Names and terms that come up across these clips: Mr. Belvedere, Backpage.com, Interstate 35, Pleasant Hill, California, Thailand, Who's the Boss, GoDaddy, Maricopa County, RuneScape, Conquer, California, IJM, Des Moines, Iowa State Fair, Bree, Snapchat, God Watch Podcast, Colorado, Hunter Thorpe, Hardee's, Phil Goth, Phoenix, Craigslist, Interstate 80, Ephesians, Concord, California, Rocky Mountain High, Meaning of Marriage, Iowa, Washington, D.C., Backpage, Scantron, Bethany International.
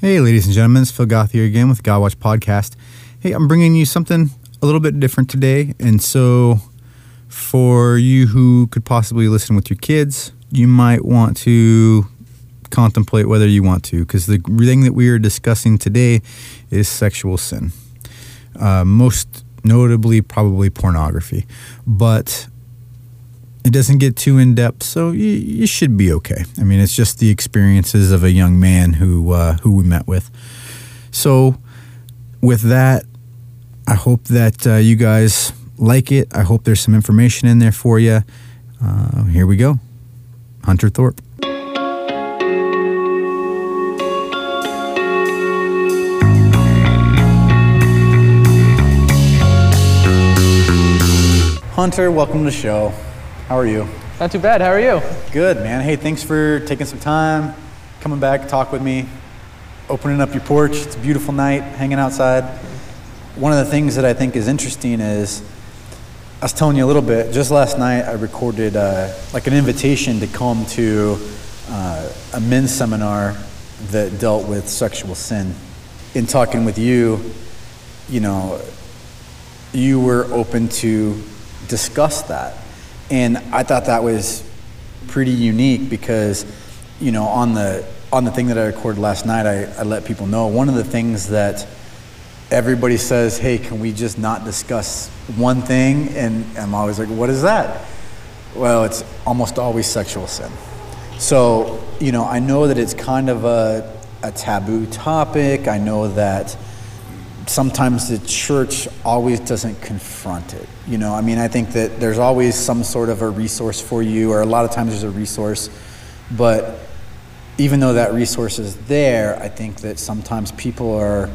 Hey, ladies and gentlemen, it's Phil Goth here again with God Watch Podcast. Hey, I'm bringing you something a little bit different today. And so for you who could possibly listen with your kids, you might want to contemplate whether you want to, because the thing that we are discussing today is sexual sin. Most notably, probably pornography. But it doesn't get too in-depth, so you should be okay. I mean, it's just the experiences of a young man who we met with. So with that, I hope that you guys like it. I hope there's some information in there for you. Here we go. Hunter Thorpe. Hunter, welcome to the show. How are you? Not too bad. How are you? Good, man. Hey, thanks for taking some time, coming back, talk with me, opening up your porch. It's a beautiful night, hanging outside. One of the things that I think is interesting is, I was telling you a little bit, just last night I recorded like an invitation to come to a men's seminar that dealt with sexual sin. In talking with you, you know, you were open to discuss that. And I thought that was pretty unique because, you know, on the thing that I recorded last night, I let people know one of the things that everybody says, hey, can we just not discuss one thing? And I'm always like, what is that? Well, it's almost always sexual sin. So, you know, I know that it's kind of a taboo topic. I know that sometimes the church always doesn't confront it. You know, I mean, I think that there's always some sort of a resource for you, or a lot of times there's a resource, but even though that resource is there, I think that sometimes people are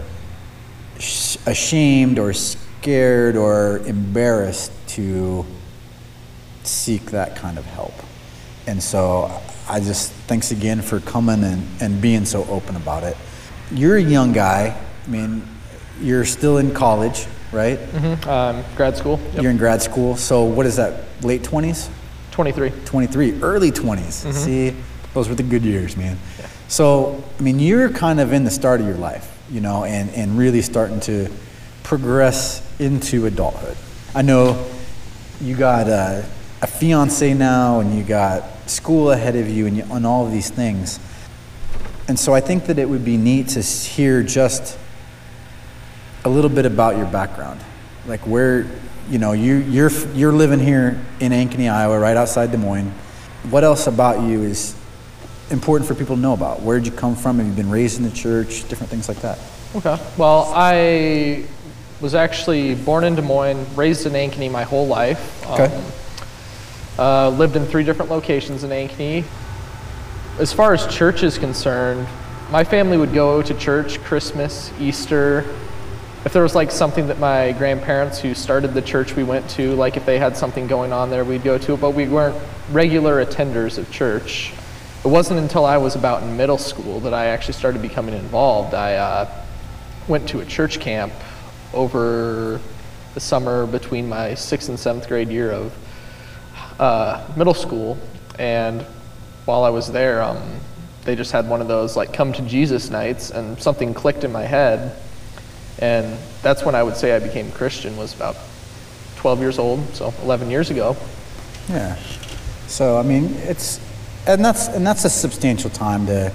ashamed or scared or embarrassed to seek that kind of help. And so I just, thanks again for coming and being so open about it. You're a young guy. I mean, you're still in college, right? Mm-hmm. Grad school. Yep. You're in grad school. So what is that, late 20s? 23. Early 20s. Mm-hmm. See, those were the good years, man. Yeah. So, I mean, you're kind of in the start of your life, you know, and really starting to progress into adulthood. I know you got a fiance now, and you got school ahead of you, and all of these things. And so I think that it would be neat to hear just a little bit about your background, like where, you know, you're living here in Ankeny, Iowa, right outside Des Moines. What else about you is important for people to know about? Where did you come from? Have you been raised in the church? Different things like that. Okay. Well, I was actually born in Des Moines, raised in Ankeny my whole life. Okay. Lived in three different locations in Ankeny. As far as church is concerned, my family would go to church Christmas, Easter. If there was like something that my grandparents who started the church we went to, like if they had something going on there, we'd go to it, but we weren't regular attenders of church. It wasn't until I was about in middle school that I actually started becoming involved. I went to a church camp over the summer between my 6th and 7th grade year of middle school. And while I was there, they just had one of those like come to Jesus nights, and something clicked in my head. And that's when I would say I became Christian, was about 12 years old, so 11 years ago. Yeah. So, I mean, it's, and that's a substantial time to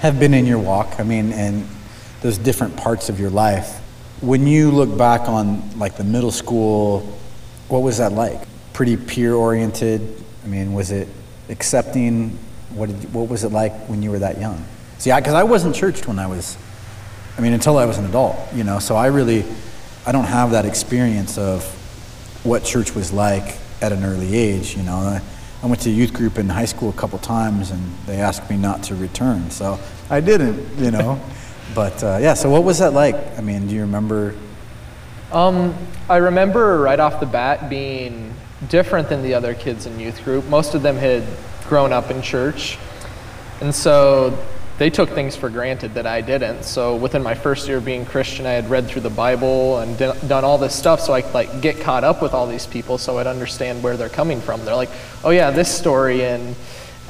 have been in your walk. I mean, and those different parts of your life. When you look back on like the middle school, what was that like? Pretty peer oriented. I mean, was it accepting? What was it like when you were that young? See, because I wasn't churched when I was, I mean, until I was an adult, you know, so I don't have that experience of what church was like at an early age, you know. I went to youth group in high school a couple times, and they asked me not to return, so I didn't, you know. But yeah, so what was that like? I mean, do you remember? I remember right off the bat being different than the other kids in youth group. Most of them had grown up in church, and so they took things for granted that I didn't. So within my first year of being Christian, I had read through the Bible and done all this stuff so I could like get caught up with all these people so I'd understand where they're coming from. They're like, oh yeah, this story in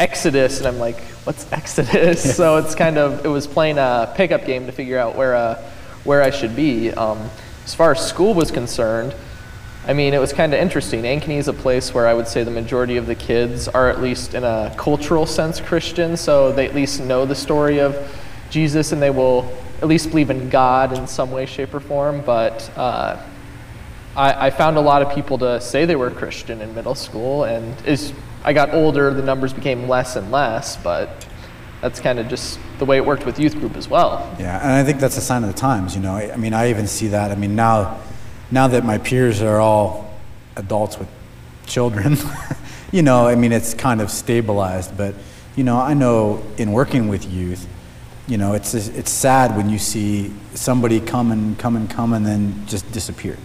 Exodus, and I'm like, what's Exodus? Yeah. So it's kind of, it was playing a pickup game to figure out where I should be. As far as school was concerned, I mean, it was kind of interesting. Ankeny is a place where I would say the majority of the kids are at least in a cultural sense Christian, so they at least know the story of Jesus and they will at least believe in God in some way, shape, or form. But I found a lot of people to say they were Christian in middle school, and as I got older, the numbers became less and less, but that's kind of just the way it worked with youth group as well. Yeah, and I think that's a sign of the times, you know. I mean, I even see that. I mean, now that my peers are all adults with children, you know, I mean, it's kind of stabilized. But, you know, I know in working with youth, you know, it's sad when you see somebody come and then just disappear.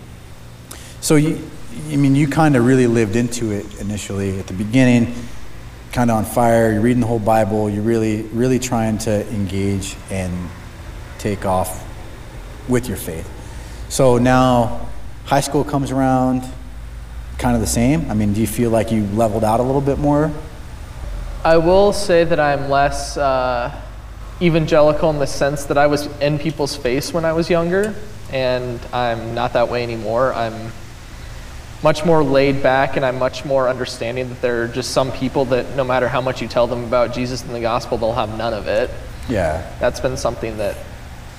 So, I mean, you kind of really lived into it initially at the beginning, kind of on fire, you're reading the whole Bible, you're really, really trying to engage and take off with your faith. So now high school comes around, kind of the same. I mean, do you feel like you leveled out a little bit more? I will say that I'm less evangelical in the sense that I was in people's face when I was younger, and I'm not that way anymore. I'm much more laid back, and I'm much more understanding that there are just some people that no matter how much you tell them about Jesus and the gospel, they'll have none of it. Yeah. That's been something that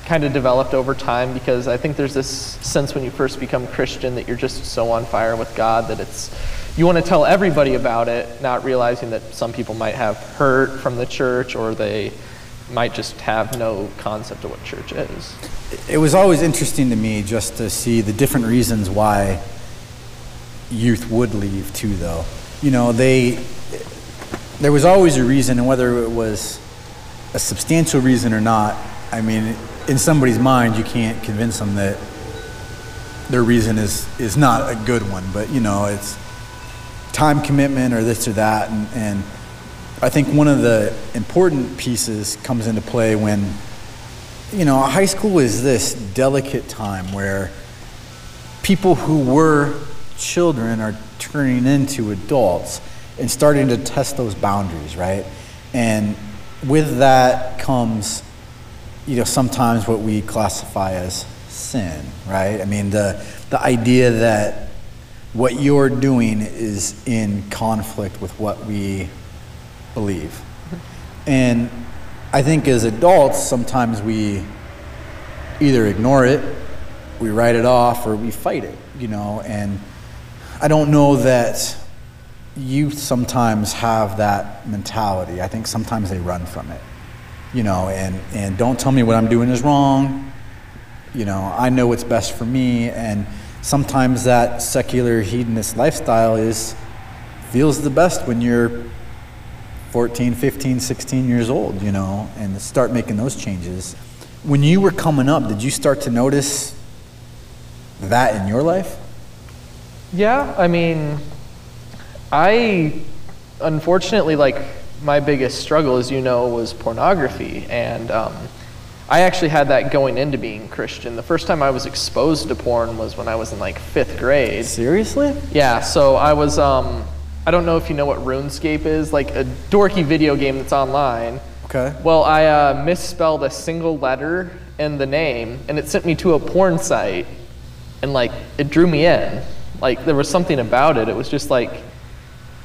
kind of developed over time, because I think there's this sense when you first become Christian that you're just so on fire with God that it's, you want to tell everybody about it, not realizing that some people might have hurt from the church, or they might just have no concept of what church is. It was always interesting to me just to see the different reasons why youth would leave too, though. You know, there was always a reason, and whether it was a substantial reason or not, I mean, in somebody's mind, you can't convince them that their reason is not a good one, but, you know, it's time commitment or this or that, and I think one of the important pieces comes into play when, you know, high school is this delicate time where people who were children are turning into adults and starting to test those boundaries, right? And with that comes, you know, sometimes what we classify as sin, right? I mean, the idea that what you're doing is in conflict with what we believe. And I think as adults, sometimes we either ignore it, we write it off, or we fight it, you know, and I don't know that youth sometimes have that mentality. I think sometimes they run from it, you know, and don't tell me what I'm doing is wrong. You know, I know what's best for me. And sometimes that secular hedonist lifestyle feels the best when you're 14, 15, 16 years old, you know, and start making those changes. When you were coming up, did you start to notice that in your life? Yeah, I mean, unfortunately, like, my biggest struggle, as you know, was pornography, and I actually had that going into being Christian. The first time I was exposed to porn was when I was in, like, 5th grade. Seriously? Yeah, so I was, I don't know if you know what RuneScape is, like a dorky video game that's online. Okay. Well, I misspelled a single letter in the name, and it sent me to a porn site, and, like, it drew me in. Like, there was something about it. It was just like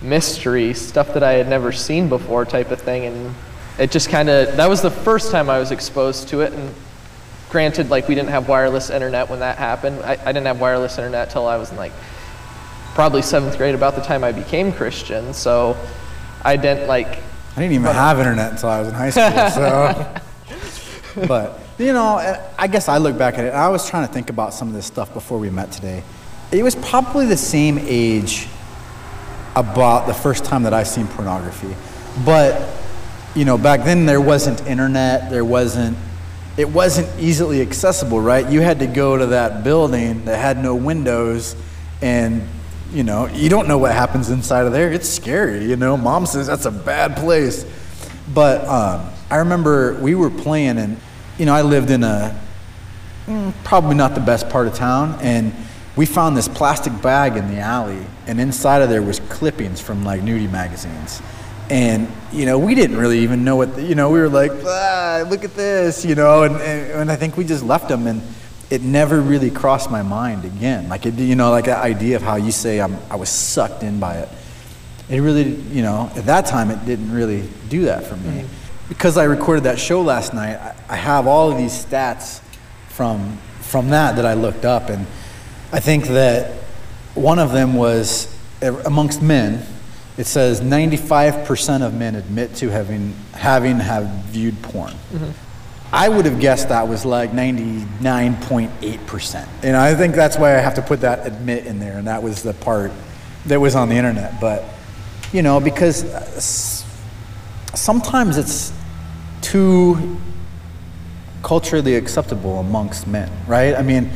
mystery, stuff that I had never seen before type of thing. And it just kind of, that was the first time I was exposed to it. And granted, like, we didn't have wireless internet when that happened. I didn't have wireless internet till I was in, like, probably 7th grade, about the time I became Christian. So I didn't even have internet until I was in high school. So, but, you know, I guess I look back at it, and I was trying to think about some of this stuff before we met today. It was probably the same age about the first time that I seen pornography. But, you know, back then there wasn't internet, it wasn't easily accessible, right? You had to go to that building that had no windows, and, you know, you don't know what happens inside of there. It's scary, you know. Mom says that's a bad place. But I remember we were playing, and, you know, I lived in a probably not the best part of town, and we found this plastic bag in the alley, and inside of there was clippings from, like, nudie magazines. And, you know, we didn't really even know what, we were like, look at this, and I think we just left them, and it never really crossed my mind again. Like, it, like that idea of how you say I was sucked in by it. It really, at that time, it didn't really do that for me. Because I recorded that show last night, I have all of these stats from that I looked up, and I think that one of them was, amongst men, it says 95% of men admit to have viewed porn. I would have guessed that was like 99.8%. And I think that's why I have to put that admit in there, and that was the part that was on the internet. But, because sometimes it's too culturally acceptable amongst men, right? I mean,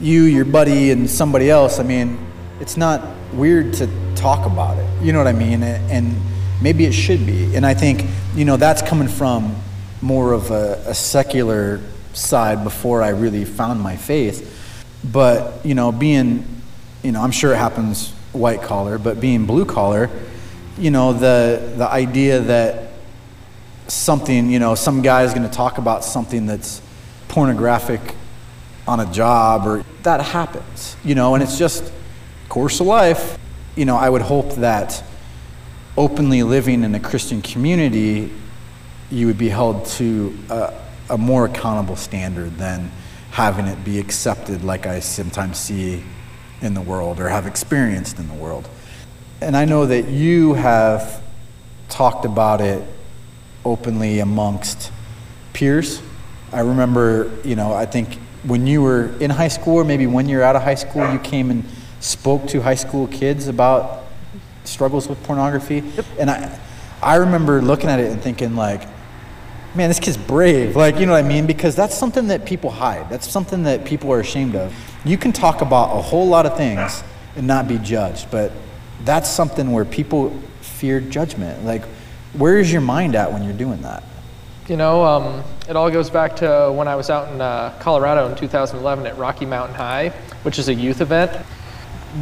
you, your buddy, and somebody else, I mean, it's not weird to talk about it. You know what I mean? And maybe it should be. And I think, that's coming from more of a secular side before I really found my faith. But, being, I'm sure it happens white collar, but being blue collar, the idea that something, some guy is going to talk about something that's pornographic on a job, or that happens, and it's just course of life. I would hope that openly living in a Christian community, you would be held to a more accountable standard than having it be accepted like I sometimes see in the world or have experienced in the world. And I know that you have talked about it openly amongst peers. I remember, I think when you were in high school, or maybe when you're out of high school, you came and spoke to high school kids about struggles with pornography. Yep. And I remember looking at it and thinking, like, man, this kid's brave. Like, you know what I mean? Because that's something that people hide. That's something that people are ashamed of. You can talk about a whole lot of things and not be judged, but that's something where people fear judgment. Like, where is your mind at when you're doing that? It all goes back to when I was out in Colorado in 2011 at Rocky Mountain High, which is a youth event.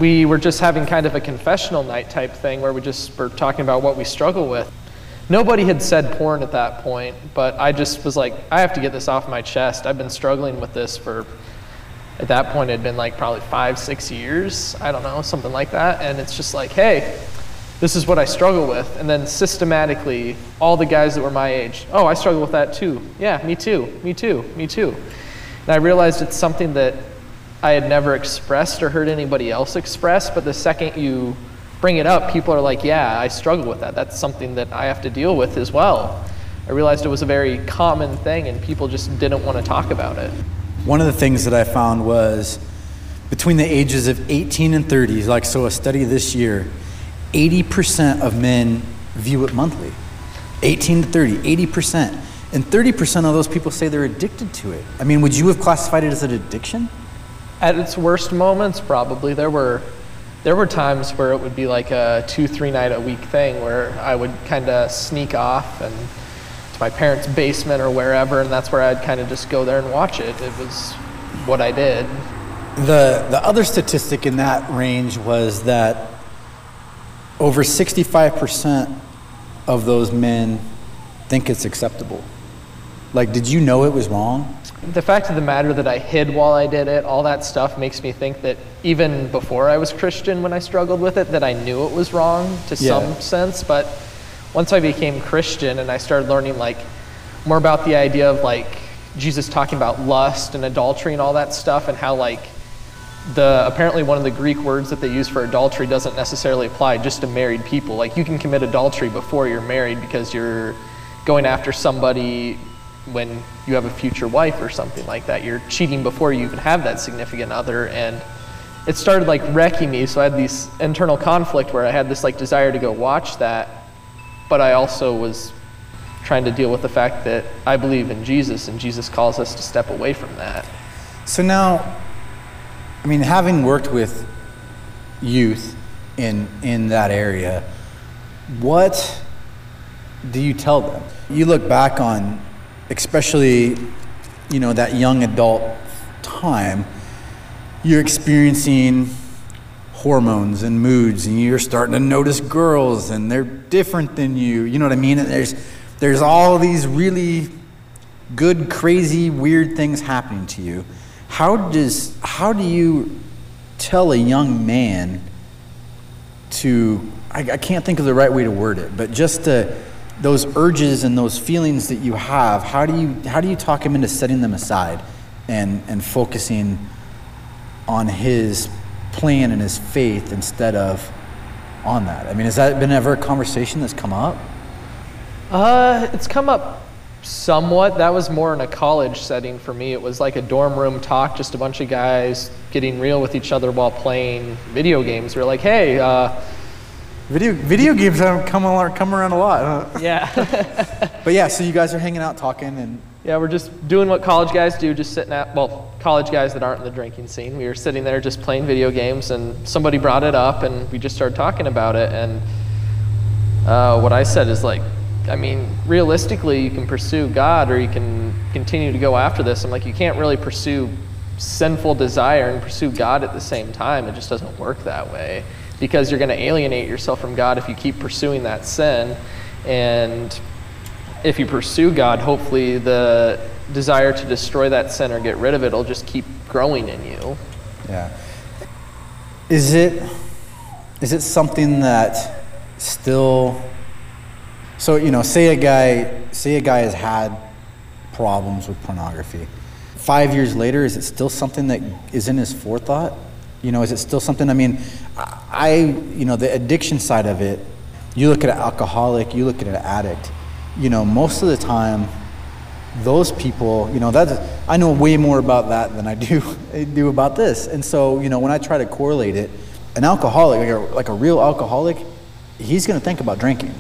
We were just having kind of a confessional night type thing where we just were talking about what we struggle with. Nobody had said porn at that point, but I just was like, I have to get this off my chest. I've been struggling with this for, at that point, it had been like probably 5-6 years. I don't know, something like that. And it's just like, hey, this is what I struggle with. And then systematically, all the guys that were my age, oh, I struggle with that too. Yeah, me too, me too, me too. And I realized it's something that I had never expressed or heard anybody else express, but the second you bring it up, people are like, yeah, I struggle with that. That's something that I have to deal with as well. I realized it was a very common thing, and people just didn't want to talk about it. One of the things that I found was between the ages of 18 and 30, like, so a study this year, 80% of men view it monthly. 18 to 30, 80%. And 30% of those people say they're addicted to it. I mean, would you have classified it as an addiction? At its worst moments, probably. There were times where it would be like a 2-3 night a week thing where I would kind of sneak off and to my parents' basement or wherever, and that's where I'd kind of just go there and watch it. It was what I did. The other statistic in that range was that over 65% of those men think it's acceptable. Like, did you know it was wrong? The fact of the matter that I hid while I did it, all that stuff makes me think that even before I was Christian, when I struggled with it, that I knew it was wrong to some sense. But once I became Christian and I started learning more about the idea of Jesus talking about lust and adultery and all that stuff, and how apparently one of the Greek words that they use for adultery doesn't necessarily apply just to married people. Like, you can commit adultery before you're married because you're going after somebody when you have a future wife or something like that. You're cheating before you even have that significant other, and it started wrecking me. So I had this internal conflict where I had this desire to go watch that, but I also was trying to deal with the fact that I believe in Jesus, and Jesus calls us to step away from that. So now, I mean, having worked with youth in that area, what do you tell them? You look back on, especially, that young adult time, you're experiencing hormones and moods, and you're starting to notice girls and they're different than you. You know what I mean? And there's all these really good, crazy, weird things happening to you. How do you tell a young man to, I can't think of the right way to word it, but just those urges and those feelings that you have, how do you talk him into setting them aside and focusing on his plan and his faith instead of on that? I mean, has that been ever a conversation that's come up? It's come up somewhat. That was more in a college setting for me. It was like a dorm room talk, just a bunch of guys getting real with each other while playing video games. We were like, hey, video games come around a lot, huh? Yeah. But yeah, so you guys are hanging out talking and... Yeah, we're just doing what college guys do, just sitting at, well, college guys that aren't in the drinking scene. We were sitting there just playing video games, and somebody brought it up, and we just started talking about it. And what I said is like, I mean, realistically, you can pursue God or you can continue to go after this. I'm like, you can't really pursue sinful desire and pursue God at the same time. It just doesn't work that way, because you're going to alienate yourself from God if you keep pursuing that sin. And if you pursue God, hopefully the desire to destroy that sin or get rid of it will just keep growing in you. Yeah. Is it something that still, so, you know, say a guy has had problems with pornography. 5 years later, is it still something that is in his forethought? You know, is it still something, I mean, you know, the addiction side of it, you look at an alcoholic, you look at an addict, you know, most of the time, those people, you know, I know way more about that than I do about this. And so, you know, when I try to correlate it, an alcoholic, like a real alcoholic, he's going to think about drinking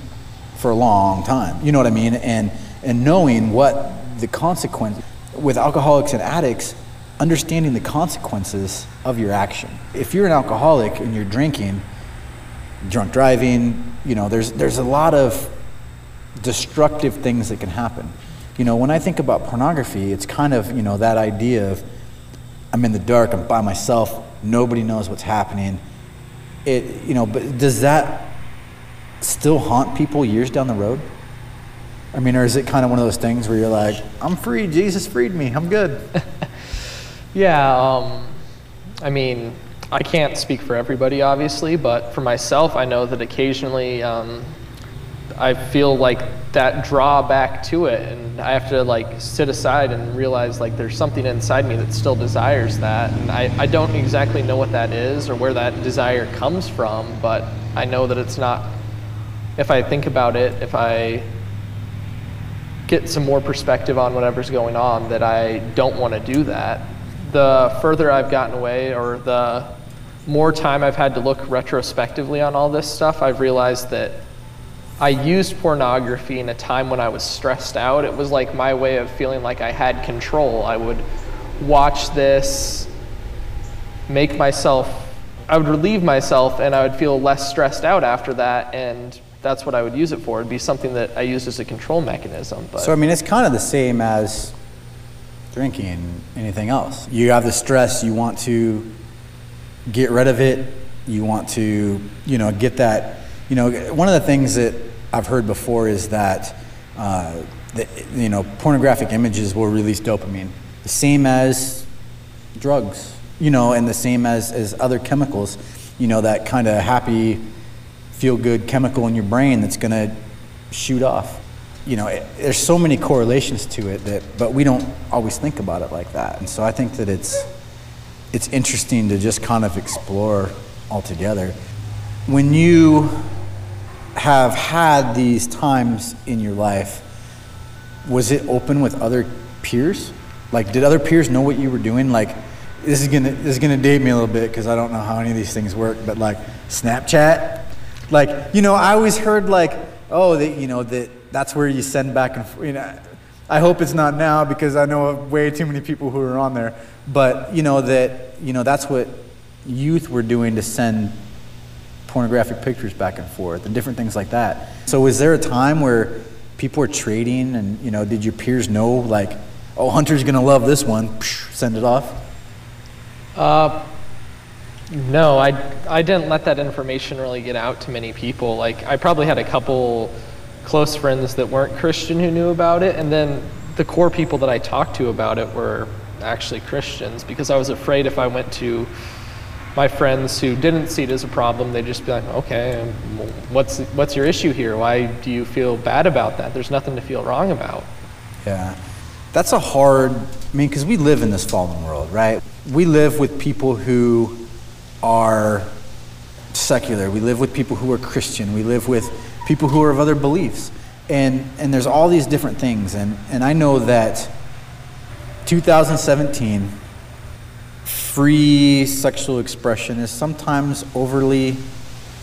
for a long time. You know what I mean? And knowing what the consequence, with alcoholics and addicts, understanding the consequences of your action. If you're an alcoholic and you're drinking, drunk driving, you know, there's a lot of destructive things that can happen. You know, when I think about pornography, it's kind of, you know, that idea of I'm in the dark, I'm by myself, nobody knows what's happening. It, you know, but does that still haunt people years down the road? I mean, or is it kind of one of those things where you're like, I'm free, Jesus freed me, I'm good? Yeah, I mean, I can't speak for everybody, obviously, but for myself, I know that occasionally I feel like that draw back to it, and I have to like sit aside and realize like there's something inside me that still desires that, and I don't exactly know what that is or where that desire comes from, but I know that it's not, if I think about it, if I get some more perspective on whatever's going on, that I don't want to do that. The further I've gotten away, or the more time I've had to look retrospectively on all this stuff, I've realized that I used pornography in a time when I was stressed out. It was like my way of feeling like I had control. I would watch this, I would relieve myself, and I would feel less stressed out after that, and that's what I would use it for. It'd be something that I used as a control mechanism. But. So, I mean, it's kind of the same as drinking, anything else. You have the stress, you want to get rid of it, you want to, you know, get that. You know, one of the things that I've heard before is that, you know, pornographic images will release dopamine, the same as drugs, you know, and the same as other chemicals, you know, that kind of happy, feel-good chemical in your brain that's going to shoot off. You know, there's so many correlations to it that, but we don't always think about it like that. And so I think that it's interesting to just kind of explore altogether. When you have had these times in your life, was it open with other peers? Like, did other peers know what you were doing? Like, this is gonna date me a little bit because I don't know how any of these things work, but like Snapchat, like, you know, I always heard like, oh, that, you know, that's where you send back and forth. You know, I hope it's not now because I know of way too many people who are on there. But you know that, you know, that's what youth were doing, to send pornographic pictures back and forth and different things like that. So was there a time where people were trading, and, you know, did your peers know like, oh, Hunter's gonna love this one, send it off? No, I didn't let that information really get out to many people. Like, I probably had a couple close friends that weren't Christian who knew about it, and then the core people that I talked to about it were actually Christians, because I was afraid if I went to my friends who didn't see it as a problem, they'd just be like, okay, what's your issue here? Why do you feel bad about that? There's nothing to feel wrong about. Yeah, that's a hard, I mean, because we live in this fallen world, right? We live with people who are secular. We live with people who are Christian. We live with people who are of other beliefs. And there's all these different things. And I know that 2017, free sexual expression is sometimes overly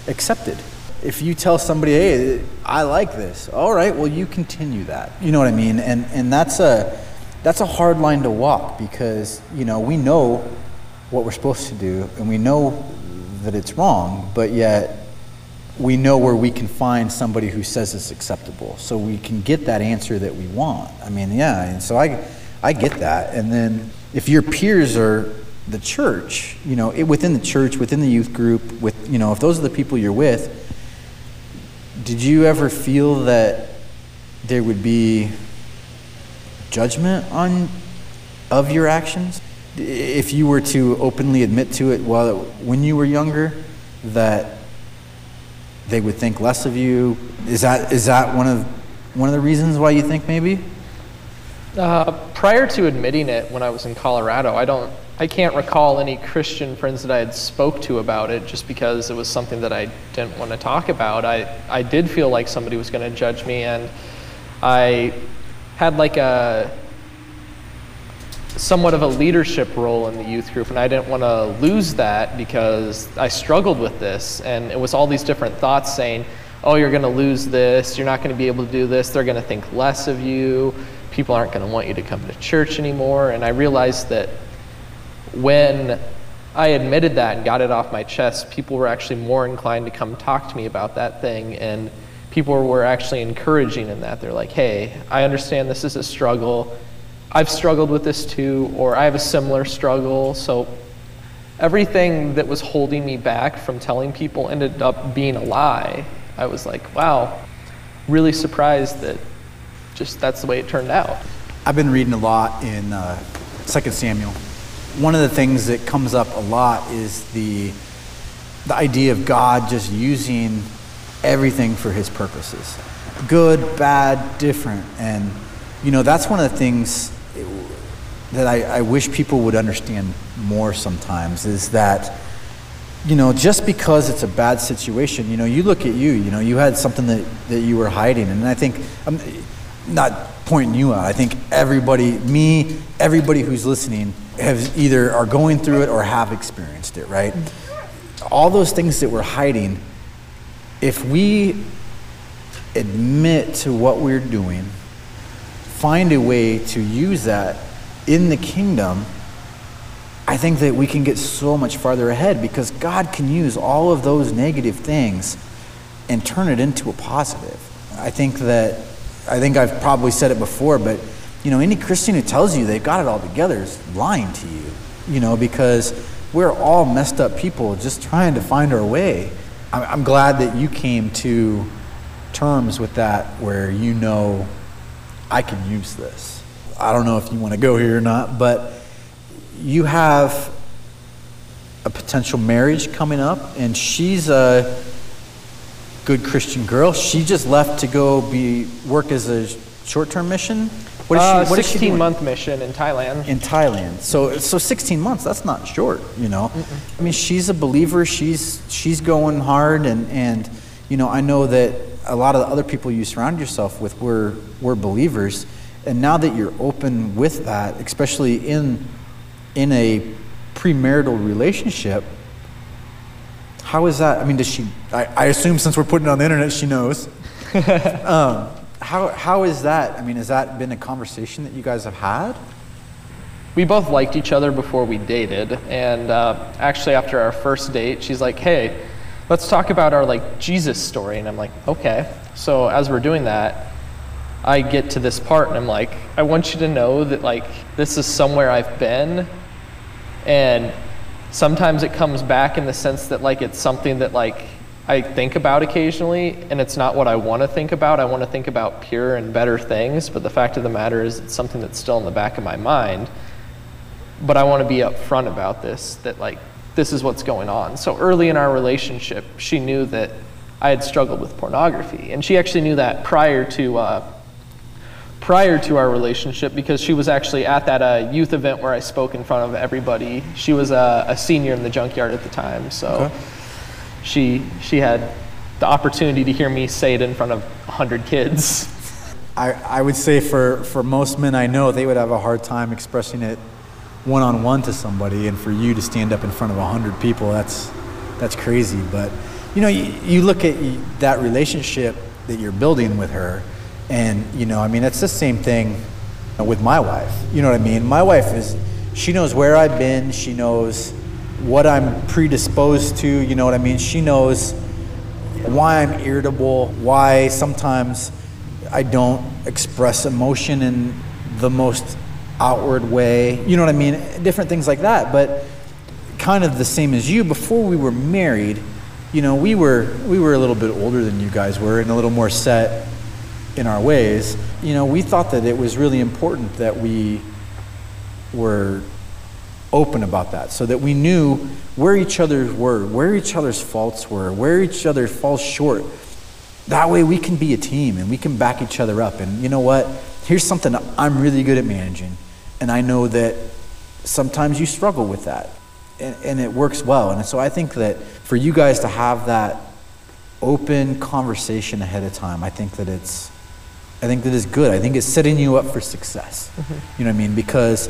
accepted. If you tell somebody, hey, I like this, all right, well, you continue that. You know what I mean? And that's a hard line to walk, because, you know, we know what we're supposed to do, and we know that it's wrong, but yet we know where we can find somebody who says it's acceptable, so we can get that answer that we want. I mean, yeah, and so I get that. And then if your peers are the church, you know, within the church, within the youth group, with, you know, if those are the people you're with, did you ever feel that there would be judgment of your actions? If you were to openly admit to it when you were younger, that they would think less of you, is that one of the reasons why you think maybe? Prior to admitting it, when I was in Colorado, I can't recall any Christian friends that I had spoke to about it, just because it was something that I didn't want to talk about. I did feel like somebody was going to judge me, and I had like a somewhat of a leadership role in the youth group, and I didn't want to lose that, because I struggled with this, and it was all these different thoughts saying, oh, you're going to lose this, you're not going to be able to do this, they're going to think less of you, people aren't going to want you to come to church anymore. And I realized that when I admitted that and got it off my chest, people were actually more inclined to come talk to me about that thing, and people were actually encouraging in that. They're like, hey, I understand this is a struggle, I've struggled with this too, or I have a similar struggle. So everything that was holding me back from telling people ended up being a lie. I was like, wow, really surprised that just that's the way it turned out. I've been reading a lot in 2 Samuel. One of the things that comes up a lot is the idea of God just using everything for his purposes. Good, bad, different. And you know, that's one of the things that I wish people would understand more sometimes, is that, you know, just because it's a bad situation, you know, you look at you know, you had something that you were hiding. And I think, I'm not pointing you out, I think everybody who's listening have either are going through it or have experienced it, right? All those things that we're hiding, if we admit to what we're doing, find a way to use that in the kingdom, I think that we can get so much farther ahead, because God can use all of those negative things and turn it into a positive. I think I've probably said it before, but you know, any Christian who tells you they've got it all together is lying to you, you know, because we're all messed up people just trying to find our way. I'm glad that you came to terms with that, where you know, I can use this. I don't know if you want to go here or not, but you have a potential marriage coming up, and she's a good Christian girl. She just left to go work as a short-term mission. What is she? What 16-month mission in Thailand. In Thailand. So 16 months. That's not short, you know. Mm-mm. I mean, she's a believer. She's going hard, and you know, I know that a lot of the other people you surround yourself with were believers, and now that you're open with that, especially in a premarital relationship, how is that? I mean, does she? I assume, since we're putting it on the internet, she knows. How is that? I mean, has that been a conversation that you guys have had? We both liked each other before we dated, and actually after our first date, she's like, hey, let's talk about our like Jesus story. And I'm like, okay. So as we're doing that, I get to this part and I'm like, I want you to know that like, this is somewhere I've been, and Sometimes it comes back in the sense that like it's something that like I think about occasionally, and it's not what I want to think about. I want to think about pure and better things, but the fact of the matter is it's something that's still in the back of my mind. But I want to be upfront about this, that like this is what's going on. So early in our relationship, she knew that I had struggled with pornography, and she actually knew that prior to our relationship, because she was actually at that youth event where I spoke in front of everybody. She was a senior in the junkyard at the time, so okay. She had the opportunity to hear me say it in front of 100 kids. I would say for most men I know, they would have a hard time expressing it one-on-one to somebody, and for you to stand up in front of 100 people, that's crazy. But you know, you look at that relationship that you're building with her, and you know, I mean, it's the same thing with my wife. You know what I mean? My wife she knows where I've been. She knows what I'm predisposed to. You know what I mean? She knows why I'm irritable, why sometimes I don't express emotion in the most outward way. You know what I mean? Different things like that. But kind of the same as you, before we were married, you know, we were a little bit older than you guys were and a little more set in our ways. You know, we thought that it was really important that we were open about that, so that we knew where each other were, where each other's faults were, where each other falls short. That way we can be a team and we can back each other up. And you know what? Here's something I'm really good at managing, and I know that sometimes you struggle with that, and it works well. And so I think that for you guys to have that open conversation ahead of time, I think that is good. I think it's setting you up for success. Mm-hmm. You know what I mean? Because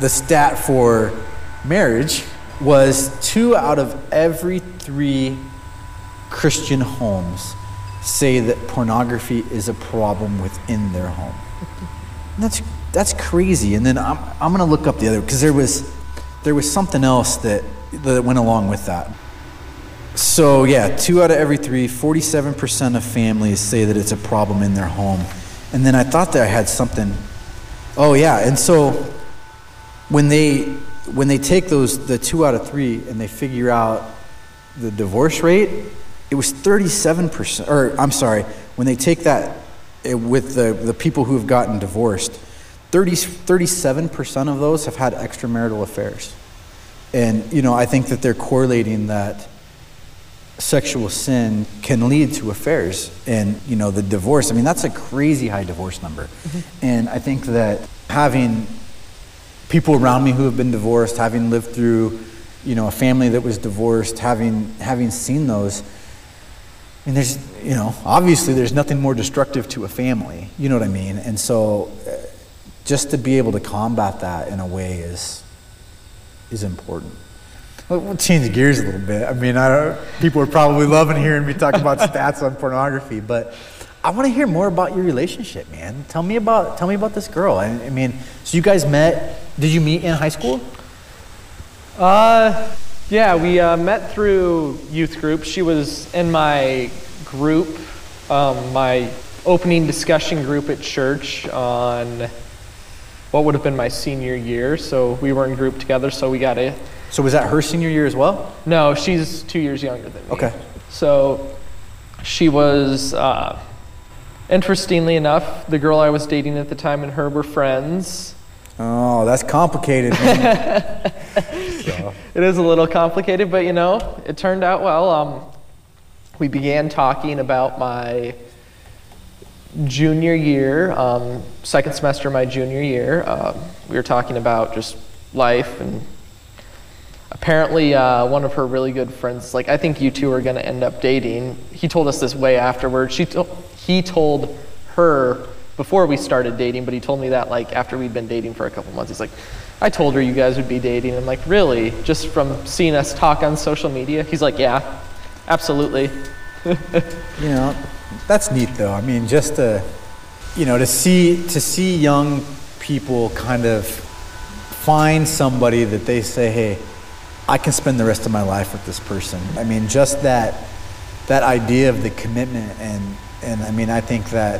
the stat for marriage was 2 out of every 3 Christian homes say that pornography is a problem within their home. And that's crazy. And then I'm gonna look up the other, because there was something else that went along with that. So yeah, 2 out of every 3, 47% of families say that it's a problem in their home. And then I thought that I had something. Oh yeah, and so when they take those, the 2 out of 3, and they figure out the divorce rate, it was 37%, or I'm sorry, when they take that with the people who have gotten divorced, 37% of those have had extramarital affairs. And you know, I think that they're correlating that sexual sin can lead to affairs, and you know, the divorce, I mean, that's a crazy high divorce number. Mm-hmm. And I think that having people around me who have been divorced, having lived through, you know, a family that was divorced, having seen those, I mean, there's, you know, obviously there's nothing more destructive to a family, you know what I mean? And so just to be able to combat that in a way is important. We'll change gears a little bit. I mean, people are probably loving hearing me talk about stats on pornography, but I want to hear more about your relationship, man. Tell me about this girl. I mean, so you guys met? Did you meet in high school? Yeah, we met through youth group. She was in my group, my opening discussion group at church on what would have been my senior year. So we were in group together. So we got it. So was that her senior year as well? No, she's 2 years younger than me. Okay. So she was, interestingly enough, the girl I was dating at the time and her were friends. Oh, that's complicated, man. So. It is a little complicated, but you know, it turned out well. We began talking about my junior year, second semester of my junior year. We were talking about just life, and apparently one of her really good friends, like, I think you two are gonna end up dating. He told us this way afterwards. He told her before we started dating, but he told me that like after we'd been dating for a couple months. He's like, I told her you guys would be dating. I'm like, really? Just from seeing us talk on social media? He's like, yeah, absolutely. You know, that's neat though. I mean, just to, you know, to see young people kind of find somebody that they say, hey, I can spend the rest of my life with this person. I mean, just that idea of the commitment, and I mean, I think that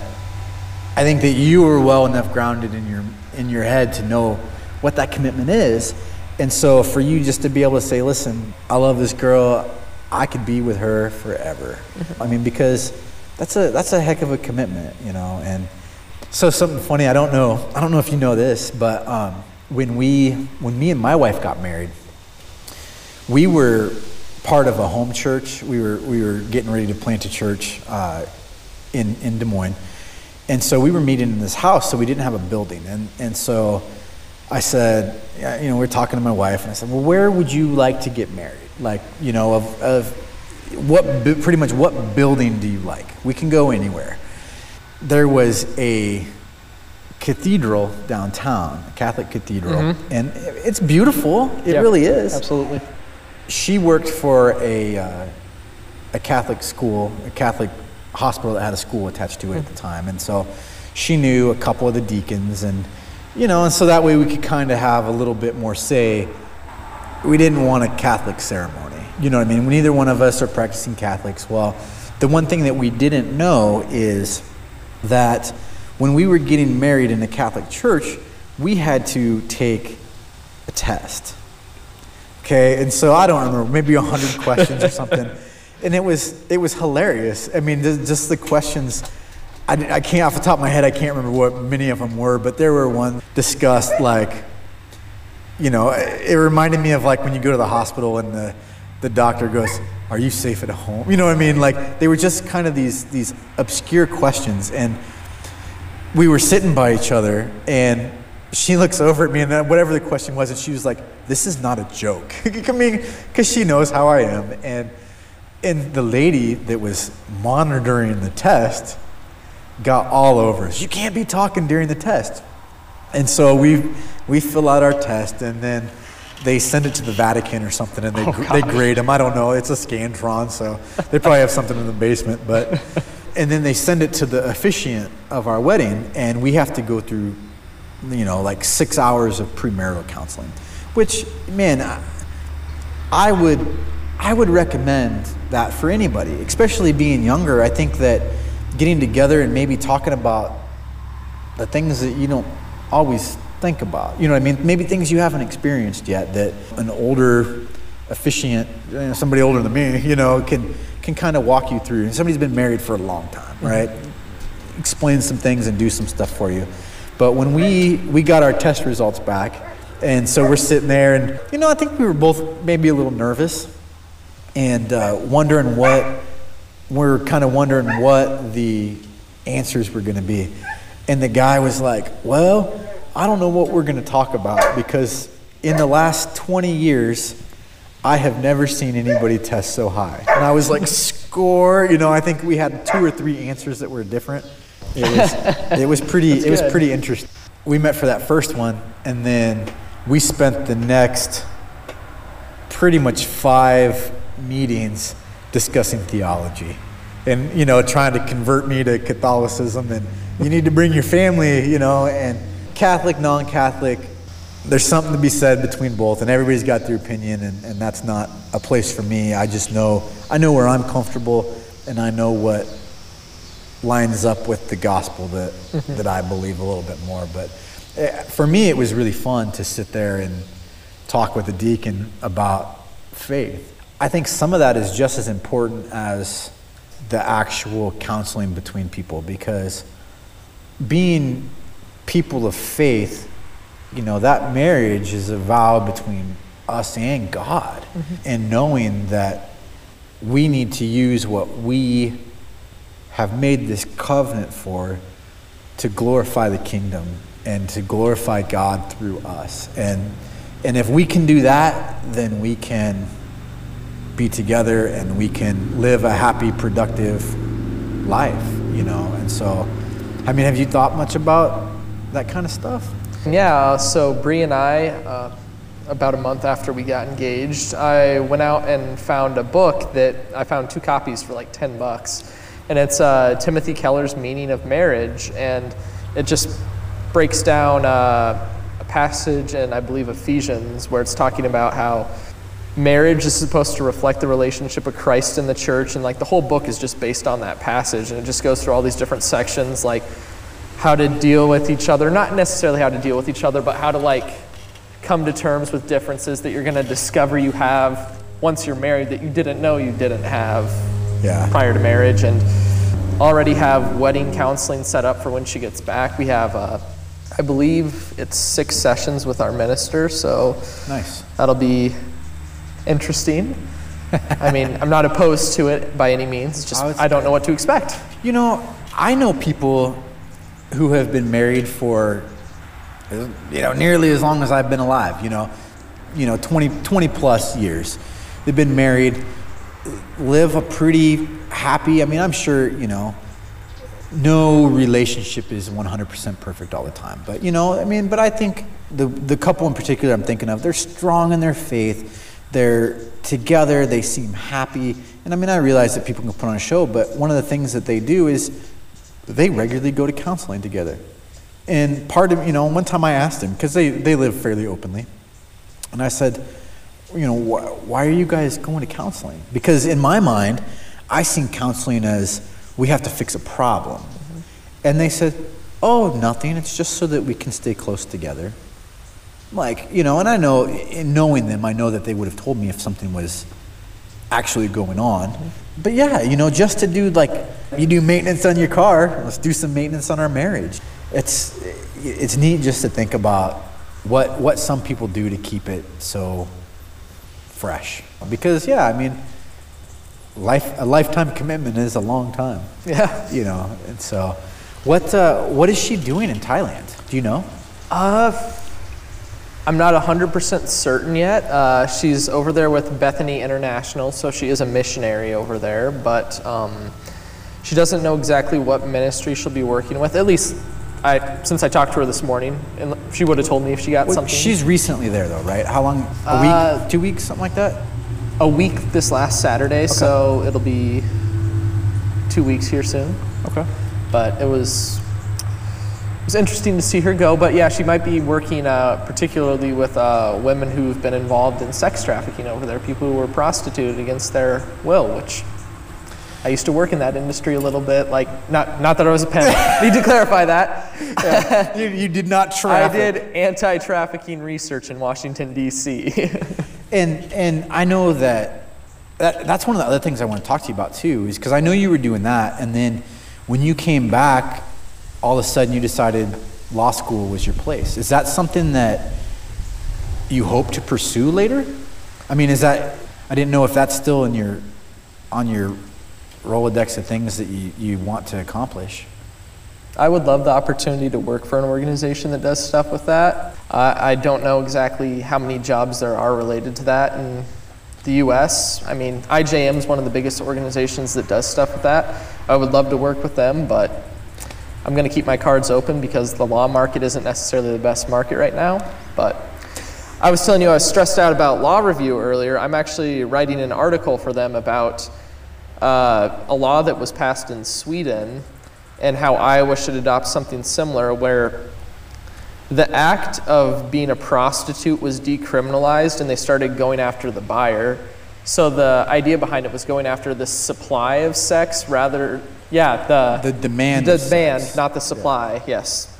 you were well enough grounded in your head to know what that commitment is, And so for you just to be able to say, listen, I love this girl, I could be with her forever. I mean, because that's a heck of a commitment, you know. And so something funny, I don't know if you know this, but when me and my wife got married, we were part of a home church. We were getting ready to plant a church in Des Moines. And so we were meeting in this house, so we didn't have a building. And so I said, you know, we're talking to my wife, and I said, well, where would you like to get married? Like, you know, of what, pretty much what building do you like? We can go anywhere. There was a cathedral downtown, a Catholic cathedral, mm-hmm. and it's beautiful. It really is. Absolutely. She worked for a Catholic school, a Catholic hospital that had a school attached to it at the time, and so she knew a couple of the deacons, and you know, and so that way we could kind of have a little bit more say. We didn't want a Catholic ceremony, you know what I mean? Neither one of us are practicing Catholics. Well, the one thing that we didn't know is that when we were getting married in a Catholic church, we had to take a test. Okay, and so I don't remember, maybe 100 questions or something. And it was hilarious. I mean, just the questions, I can't, off the top of my head, I can't remember what many of them were, but there were one discussed, like, you know, it reminded me of like when you go to the hospital and the doctor goes, are you safe at home? You know what I mean? Like, they were just kind of these obscure questions. And we were sitting by each other, and she looks over at me, and whatever the question was, and she was like, this is not a joke. I mean, because she knows how I am. And the lady that was monitoring the test got all over us. You can't be talking during the test. And so we fill out our test, and then they send it to the Vatican or something, and they grade them. I don't know. It's a Scantron, so they probably have something in the basement. But and then they send it to the officiant of our wedding, and we have to go through, you know, like 6 hours of premarital counseling, which, man, I would recommend that for anybody, especially being younger. I think that getting together and maybe talking about the things that you don't always think about, you know what I mean? Maybe things you haven't experienced yet that an older officiant, you know, somebody older than me, you know, can kind of walk you through. And somebody's been married for a long time, right? Mm-hmm. Explain some things and do some stuff for you. But when we got our test results back, and so we're sitting there, and, you know, I think we were both maybe a little nervous. And wondering what the answers were going to be. And the guy was like, well, I don't know what we're going to talk about, because in the last 20 years, I have never seen anybody test so high. And I was like, score, you know. I think we had 2 or 3 answers that were different. It was pretty interesting. We met for that first one, and then we spent the next pretty much 5 meetings discussing theology, and, you know, trying to convert me to Catholicism, and you need to bring your family, you know, and Catholic, non-Catholic, there's something to be said between both, and everybody's got their opinion, and that's not a place for me. I just know, I know where I'm comfortable, and I know what lines up with the gospel that I believe a little bit more. But for me, it was really fun to sit there and talk with the deacon about faith. I think some of that is just as important as the actual counseling between people, because being people of faith, you know, that marriage is a vow between us and God, and knowing that we need to use what we have made this covenant for to glorify the kingdom and to glorify God through us. And if we can do that, then we can be together, and we can live a happy, productive life, you know. And so, I mean, have you thought much about that kind of stuff? Yeah, so Bree and I, about a month after we got engaged, I went out and found a book that I found 2 copies for like $10, and it's Timothy Keller's Meaning of Marriage, and it just breaks down a passage in, I believe, Ephesians, where it's talking about how marriage is supposed to reflect the relationship of Christ and the church, and like the whole book is just based on that passage, and it just goes through all these different sections, like how to deal with each other, not necessarily how to deal with each other, but how to like come to terms with differences that you're going to discover you have once you're married that you didn't know you didn't have prior to marriage. And already have wedding counseling set up for when she gets back. We have, I believe it's 6 sessions with our minister, so nice. That'll be interesting. I mean, I'm not opposed to it by any means. It's just I don't know what to expect. You know, I know people who have been married for, you know, nearly as long as I've been alive, you know, 20 plus years. They've been married, live a pretty happy, I mean, I'm sure, you know, no relationship is 100% perfect all the time. But, you know, I mean, but I think the couple in particular I'm thinking of, they're strong in their faith. They're together, they seem happy. And I mean, I realize that people can put on a show, but one of the things that they do is they regularly go to counseling together. And part of, you know, one time I asked them, because they live fairly openly. And I said, you know, why are you guys going to counseling? Because in my mind, I seen counseling as we have to fix a problem. Mm-hmm. And they said, oh, nothing. It's just so that we can stay close together. Like, you know, and I know, in knowing them, I know that they would have told me if something was actually going on. Mm-hmm. But yeah, you know, just to do, like, you do maintenance on your car, let's do some maintenance on our marriage. It's neat just to think about what some people do to keep it so fresh. Because, yeah, I mean, a lifetime commitment is a long time. Yeah. You know, and so what is she doing in Thailand? Do you know? I'm not 100% certain yet. She's over there with Bethany International, so she is a missionary over there, but she doesn't know exactly what ministry she'll be working with. At least, since I talked to her this morning, and she would have told me if she got something. She's recently there, though, right? How long? A week? 2 weeks? Something like that? A week this last Saturday, okay. So it'll be 2 weeks here soon. Okay. But it was interesting to see her go, but yeah, she might be working particularly with women who've been involved in sex trafficking over there, people who were prostituted against their will, which I used to work in that industry a little bit, like, not that I was a pen. Need to clarify that. Yeah. You did not traffic. I did anti-trafficking research in Washington, D.C. And I know that's one of the other things I want to talk to you about too, is because I know you were doing that, and then when you came back, all of a sudden you decided law school was your place. Is that something that you hope to pursue later? I mean, I didn't know if that's still in on your Rolodex of things that you want to accomplish. I would love the opportunity to work for an organization that does stuff with that. I don't know exactly how many jobs there are related to that in the U.S. I mean, IJM is one of the biggest organizations that does stuff with that. I would love to work with them, but I'm going to keep my cards open because the law market isn't necessarily the best market right now. But I was telling you I was stressed out about law review earlier. I'm actually writing an article for them about a law that was passed in Sweden and how Iowa should adopt something similar where the act of being a prostitute was decriminalized and they started going after the buyer. So the idea behind it was going after the supply of sex the demand. The demand, not the supply, yes.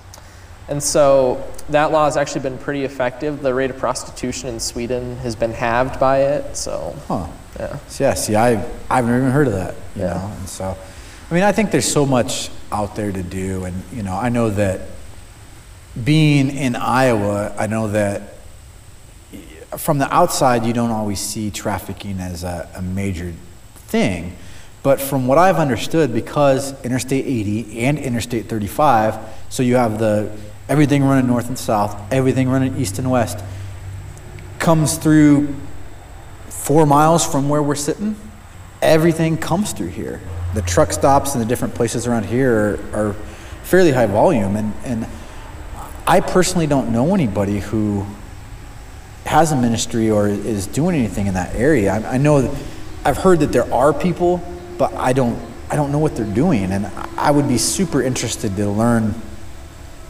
And so that law has actually been pretty effective. The rate of prostitution in Sweden has been halved by it, so. Huh. Yeah. Yeah, see, I've never even heard of that, you know, and so. I mean, I think there's so much out there to do, and, you know, I know that being in Iowa, I know that from the outside, you don't always see trafficking as a major thing. But from what I've understood, because Interstate 80 and Interstate 35, so you have everything running north and south, everything running east and west, comes through 4 miles from where we're sitting. Everything comes through here. The truck stops and the different places around here are fairly high volume. And I personally don't know anybody who has a ministry or is doing anything in that area. I know, I've heard that there are people, but I don't know what they're doing, and I would be super interested to learn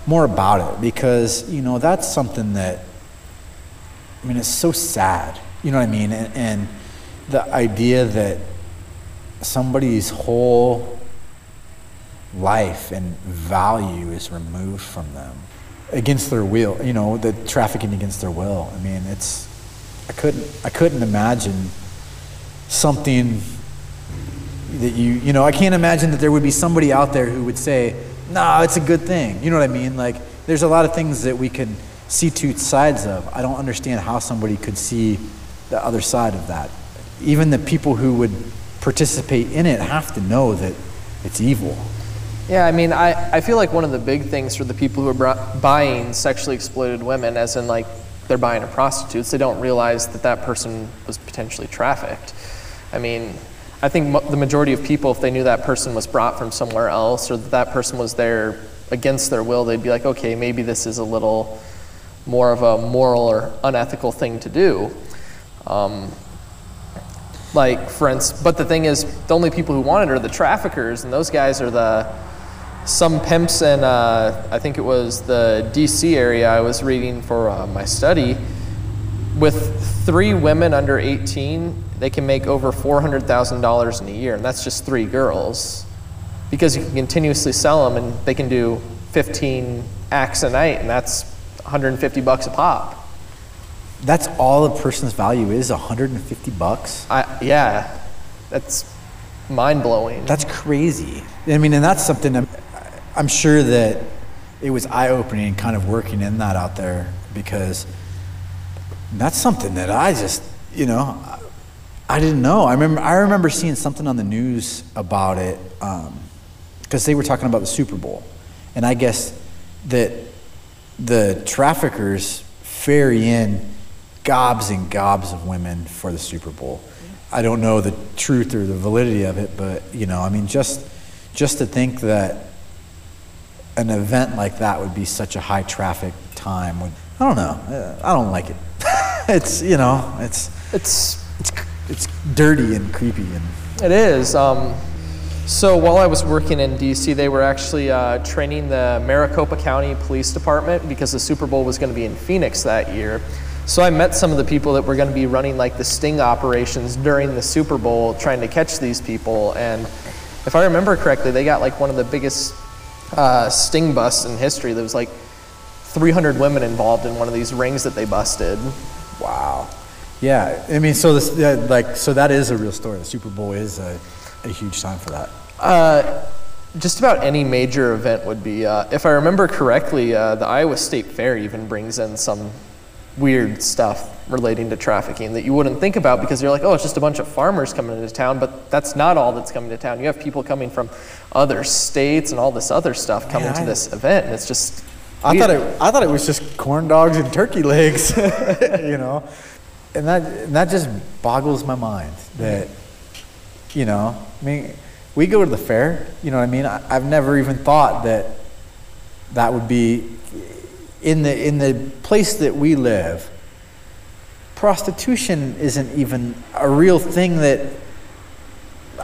more about it, because, you know, that's something that, I mean, it's so sad, you know what I mean, and the idea that somebody's whole life and value is removed from them. against their will, you know, the trafficking against their will. I mean, it's, I couldn't imagine something that you know, I can't imagine that there would be somebody out there who would say, no, it's a good thing. You know what I mean? Like, there's a lot of things that we can see two sides of. I don't understand how somebody could see the other side of that. Even the people who would participate in it have to know that it's evil. Yeah, I mean, I feel like one of the big things for the people who are buying sexually exploited women, as in like they're buying a prostitute, so they don't realize that that person was potentially trafficked. I mean, I think the majority of people, if they knew that person was brought from somewhere else or that that person was there against their will, they'd be like, okay, maybe this is a little more of a moral or unethical thing to do. Like, for instance, but the thing is, the only people who want it are the traffickers, and those guys are some pimps in, I think it was the D.C. area I was reading for my study. With 3 women under 18, they can make over $400,000 in a year, and that's just 3 girls. Because you can continuously sell them, and they can do 15 acts a night, and that's $150 a pop. That's all a person's value is, $150? Yeah, that's mind-blowing. That's crazy. I mean, and that's something I'm sure that it was eye-opening kind of working in that out there, because that's something that I just, you know, I didn't know. I remember seeing something on the news about it, because they were talking about the Super Bowl. And I guess that the traffickers ferry in gobs and gobs of women for the Super Bowl. I don't know the truth or the validity of it, but, you know, I mean, just to think that an event like that would be such a high traffic time, would, I don't know. I don't like it. It's, you know, it's dirty and creepy. And it is. So while I was working in D.C., they were actually training the Maricopa County Police Department because the Super Bowl was going to be in Phoenix that year. So I met some of the people that were going to be running like the sting operations during the Super Bowl, trying to catch these people. And if I remember correctly, they got like one of the biggest sting busts in history. There was like 300 women involved in one of these rings that they busted. Wow. Yeah, I mean, so this, like, so that is a real story. The Super Bowl is a huge time for that. Just about any major event would be. If I remember correctly, the Iowa State Fair even brings in some weird stuff relating to trafficking that you wouldn't think about, because you're like, oh, it's just a bunch of farmers coming into town, but that's not all that's coming to town. You have people coming from other states and all this other stuff coming to this event, and it's just weird. I thought it was just corn dogs and turkey legs, you know? And that just boggles my mind that, you know, I mean, we go to the fair, you know what I mean? I've never even thought that that would be, in the place that we live, prostitution isn't even a real thing. That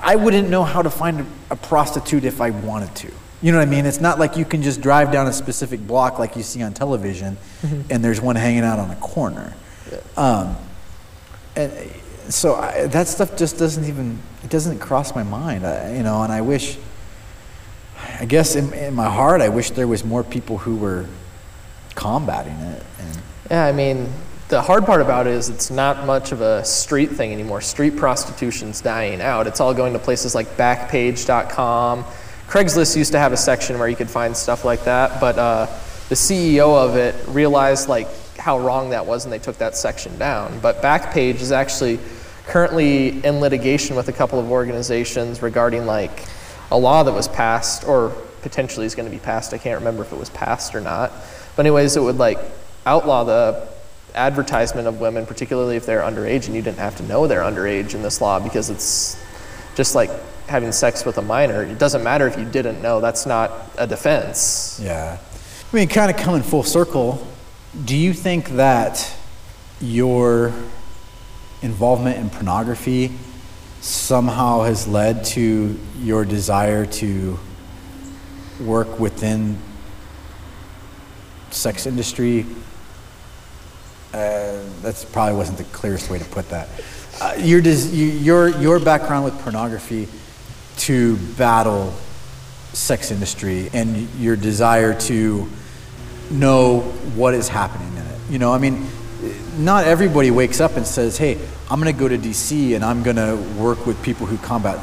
I wouldn't know how to find a prostitute if I wanted to. You know what I mean? It's not like you can just drive down a specific block like you see on television and there's one hanging out on a corner. Yeah. And so that stuff just doesn't cross my mind, you know, and I wish, I guess in my heart, I wish there was more people who were combating it. And yeah, I mean, the hard part about it is it's not much of a street thing anymore. Street prostitution's dying out. It's all going to places like Backpage.com. Craigslist used to have a section where you could find stuff like that, but the CEO of it realized like how wrong that was, and they took that section down. But Backpage is actually currently in litigation with a couple of organizations regarding like a law that was passed, or potentially is going to be passed. I can't remember if it was passed or not. But anyways, it would like outlaw the advertisement of women, particularly if they're underage, and you didn't have to know they're underage in this law, because it's just like having sex with a minor. It doesn't matter if you didn't know. That's not a defense. Yeah. I mean, kind of coming full circle, do you think that your involvement in pornography somehow has led to your desire to work within sex industry? That's probably wasn't the clearest way to put that. Your background with pornography to battle sex industry and your desire to know what is happening in it. You know, I mean, not everybody wakes up and says, hey, I'm going to go to D.C. and I'm going to work with people who combat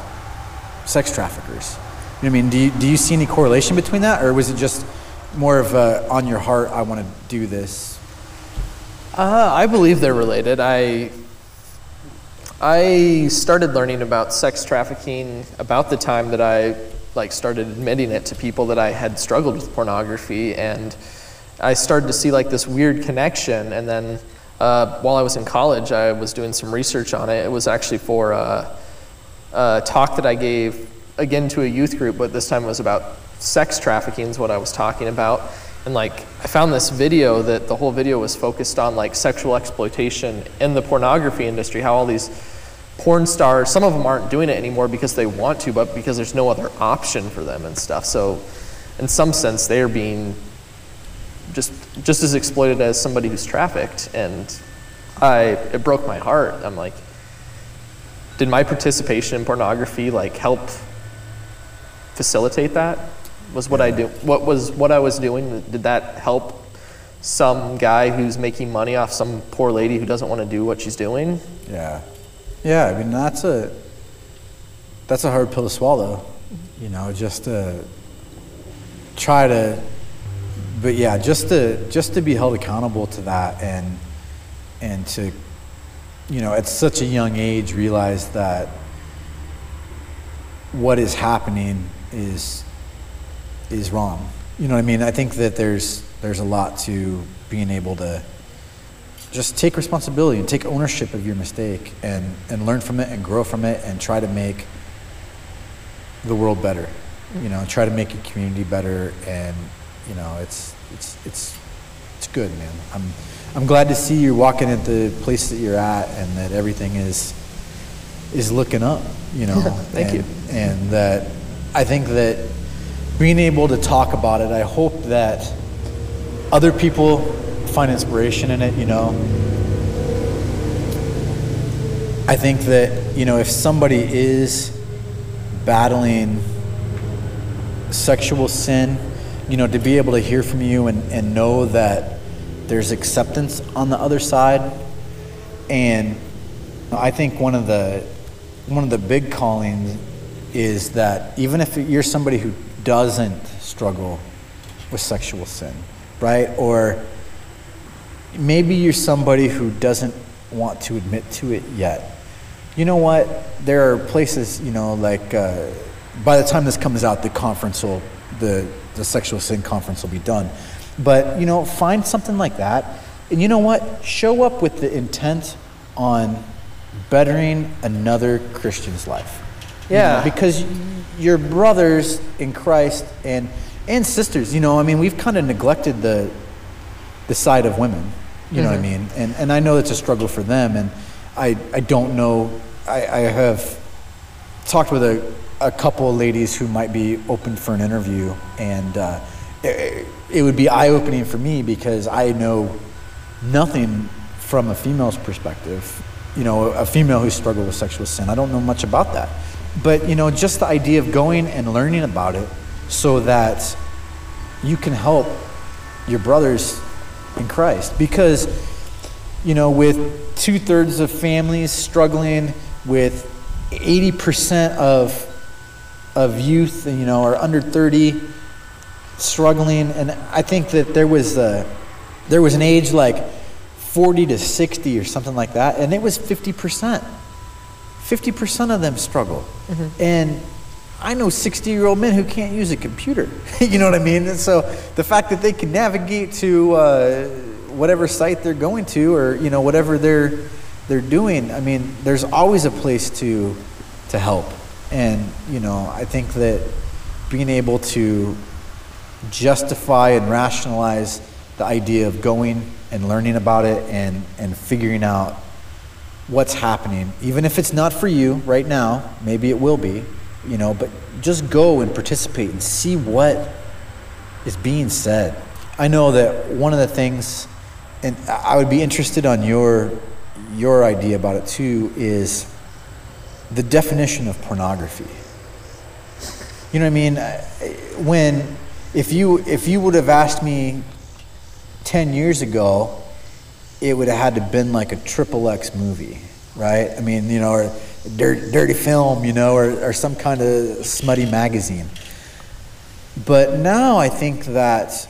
sex traffickers. You know what I mean? Do you see any correlation between that, or was it just more of a, on your heart, I want to do this? I believe they're related. I started learning about sex trafficking about the time that I started admitting it to people that I had struggled with pornography, and I started to see this weird connection. And then while I was in college, I was doing some research on it. It was actually for a talk that I gave again to a youth group, but this time it was about sex trafficking is what I was talking about. And I found this video that the whole video was focused on sexual exploitation in the pornography industry, how all these porn stars, some of them aren't doing it anymore because they want to, but because there's no other option for them and stuff. So in some sense, they are being just as exploited as somebody who's trafficked. And it broke my heart. I'm like, did my participation in pornography help facilitate that? Was what I do? What I was doing? Did that help some guy who's making money off some poor lady who doesn't want to do what she's doing? Yeah, yeah. I mean, that's a hard pill to swallow. You know, just to try to, but yeah, just to be held accountable to that, and to, you know, at such a young age, realize that what is happening is wrong. You know what I mean? I think that there's a lot to being able to just take responsibility and take ownership of your mistake and learn from it and grow from it and try to make the world better. You know, try to make your community better, and you know, it's good, man. I'm glad to see you're walking at the place that you're at and that everything is looking up, you know. Thank you. And that I think that being able to talk about it, I hope that other people find inspiration in it, you know. I think that, you know, if somebody is battling sexual sin, you know, to be able to hear from you and know that there's acceptance on the other side. And I think one of the big callings is that even if you're somebody who doesn't struggle with sexual sin, right? Or maybe you're somebody who doesn't want to admit to it yet. You know what? There are places, you know, by the time this comes out, the conference will, the sexual sin conference will be done. But, you know, find something like that. And you know what? Show up with the intent on bettering another Christian's life. Yeah. You know, because your brothers in Christ and sisters, you know, I mean, we've kind of neglected the side of women, you know what I mean? And I know it's a struggle for them, and I don't know, I have talked with a couple of ladies who might be open for an interview, and it would be eye-opening for me because I know nothing from a female's perspective, you know, a female who struggled with sexual sin. I don't know much about that. But, you know, just the idea of going and learning about it so that you can help your brothers in Christ. Because, you know, with 2/3 of families struggling, with 80% of youth, you know, are under 30 struggling. And I think that there was an age 40 to 60 or something like that, and it was 50%. 50% of them struggle. And I know 60-year-old men who can't use a computer. You know what I mean? And so the fact that they can navigate to whatever site they're going to, or you know, whatever they're doing, I mean, there's always a place to help. And you know, I think that being able to justify and rationalize the idea of going and learning about it and figuring out what's happening, even if it's not for you right now, maybe it will be, you know, but just go and participate and see what is being said. I know that one of the things, and I would be interested on your idea about it too, is the definition of pornography. You know what I mean? If you would have asked me 10 years ago, it would have had to been like a Triple X movie, right? I mean, you know, or a dirty film, you know, or some kind of smutty magazine. But now I think that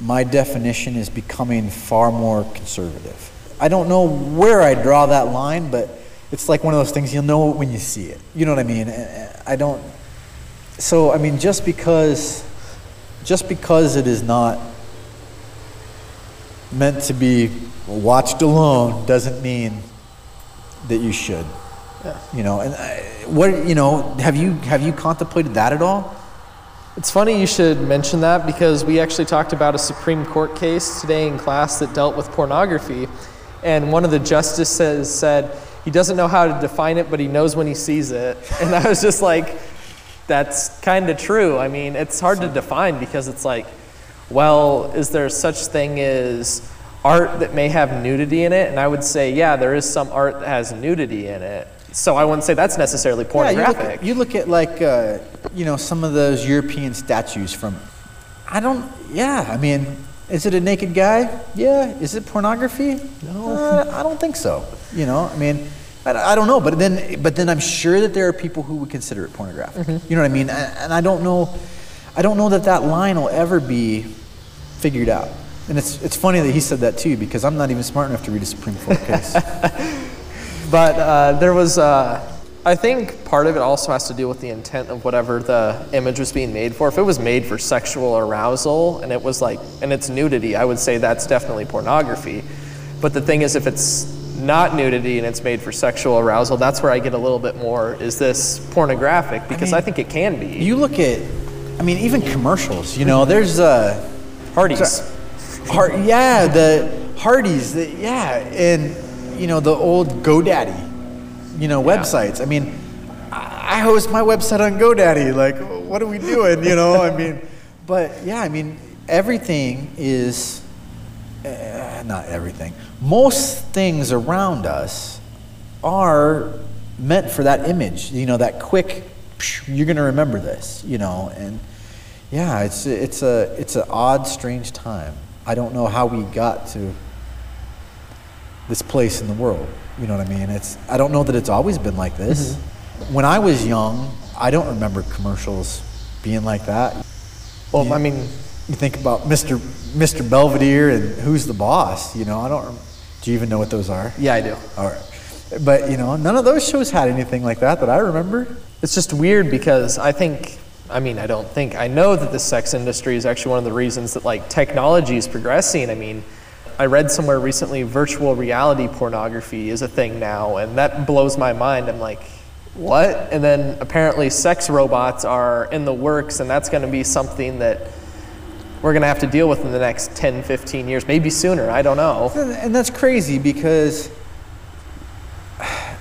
my definition is becoming far more conservative. I don't know where I draw that line, but it's like one of those things, you'll know it when you see it. You know what I mean? So, I mean, just because it is not meant to be watched alone doesn't mean that you should. Yeah. You know, and have you contemplated that at all? It's funny you should mention that, because we actually talked about a Supreme Court case today in class that dealt with pornography, and one of the justices said he doesn't know how to define it, but he knows when he sees it. And I was just like, that's kind of true. I mean, it's hard to define, because it's like, well, is there such thing as art that may have nudity in it? And I would say, yeah, there is some art that has nudity in it. So I wouldn't say that's necessarily pornographic. Yeah, you look at like, you know, some of those European statues from, I mean, is it a naked guy? Yeah. Is it pornography? No. I don't think so. You know, I mean, I don't know. But then I'm sure that there are people who would consider it pornographic. Mm-hmm. You know what I mean? And I don't know that line will ever be figured out. And it's funny that he said that too, because I'm not even smart enough to read a Supreme Court case. But there was, I think part of it also has to do with the intent of whatever the image was being made for. If it was made for sexual arousal and it was like, and it's nudity, I would say that's definitely pornography. But the thing is, if it's not nudity and it's made for sexual arousal, that's where I get a little bit more, is this pornographic? Because I think it can be. You look at, I mean, even commercials, you know, there's Hardee's. And you know, the old GoDaddy, you know, websites. Yeah. I mean, I host my website on GoDaddy. Like, what are we doing? You know, I mean, but yeah, I mean, everything is, not everything. Most things around us are meant for that image, you know, that quick, you're going to remember this, you know, and yeah, it's an odd, strange time. I don't know how we got to this place in the world, you know what I mean? I don't know that it's always been like this. Mm-hmm. When I was young, I don't remember commercials being like that. Well, I mean, you think about Mr. Belvedere and Who's the Boss, you know, do you even know what those are? Yeah, I do. All right. But, you know, none of those shows had anything like that I remember. It's just weird because I know that the sex industry is actually one of the reasons that, like, technology is progressing. I mean, I read somewhere recently virtual reality pornography is a thing now, and that blows my mind. I'm like, what? And then apparently sex robots are in the works, and that's going to be something that we're going to have to deal with in the next 10, 15 years, maybe sooner. I don't know. And that's crazy because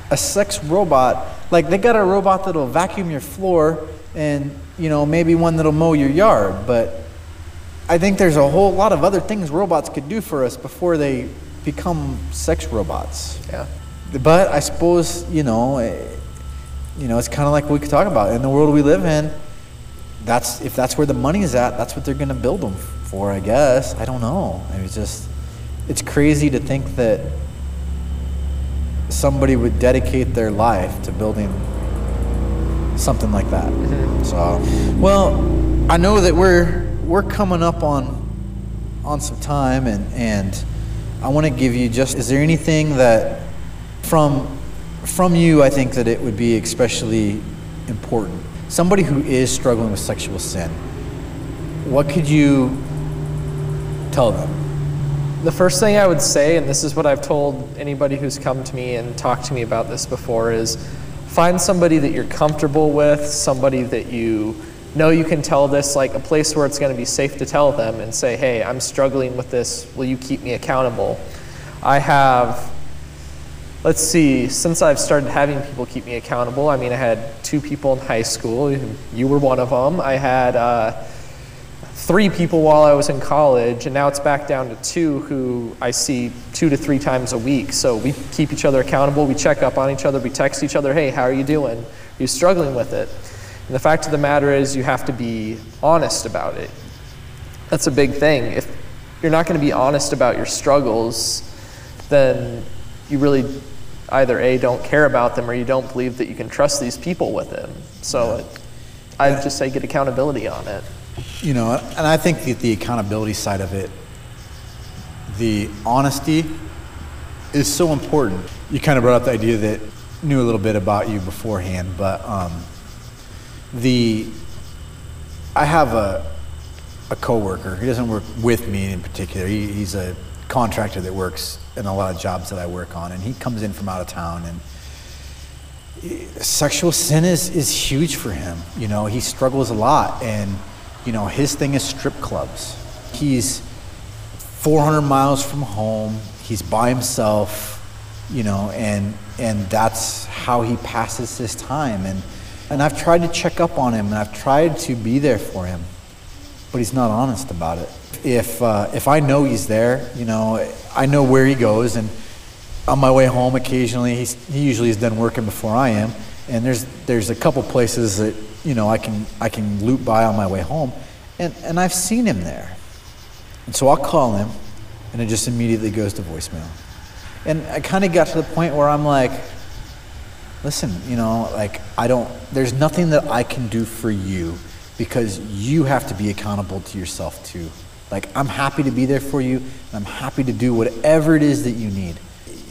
a sex robot, like, they got a robot that'll vacuum your floor and, you know, maybe one that'll mow your yard, but I think there's a whole lot of other things robots could do for us before they become sex robots. Yeah. But I suppose, you know, it's kind of like we could talk about in the world we live in. If that's where the money is at, that's what they're going to build them for, I guess. I don't know. It's crazy to think that somebody would dedicate their life to building something like that. Mm-hmm. So, well, I know that we're coming up on some time, and I want to give you is there anything that from you, I think that it would be especially important? Somebody who is struggling with sexual sin, what could you tell them? The first thing I would say, and this is what I've told anybody who's come to me and talked to me about this before, is find somebody that you're comfortable with, somebody that you know you can tell this, like a place where it's going to be safe to tell them and say, hey, I'm struggling with this. Will you keep me accountable? Since I've started having people keep me accountable, I mean, I had 2 people in high school. You were one of them. I had 3 people while I was in college, and now it's back down to 2 who I see 2 to 3 times a week. So we keep each other accountable. We check up on each other. We text each other, hey, how are you doing? Are you struggling with it? And the fact of the matter is you have to be honest about it. That's a big thing. If you're not going to be honest about your struggles, then you really either A, don't care about them, or you don't believe that you can trust these people with them. So I'd just say get accountability on it. You know, and I think that the accountability side of it, the honesty is so important. You kind of brought up the idea that knew a little bit about you beforehand, but I have a coworker. He doesn't work with me in particular. He's a contractor that works in a lot of jobs that I work on, and he comes in from out of town, and sexual sin is huge for him. You know, he struggles a lot, and you know, his thing is strip clubs. He's 400 miles from home. He's by himself, you know, and that's how he passes his time. And I've tried to check up on him, and I've tried to be there for him, but he's not honest about it. If I know he's there, you know, I know where he goes, and on my way home occasionally, he usually is done working before I am, and there's a couple places that, you know, I can loop by on my way home, and I've seen him there. And so I'll call him, and it just immediately goes to voicemail. And I kind of got to the point where I'm like, listen, you know, like there's nothing that I can do for you, because you have to be accountable to yourself too. Like, I'm happy to be there for you, and I'm happy to do whatever it is that you need.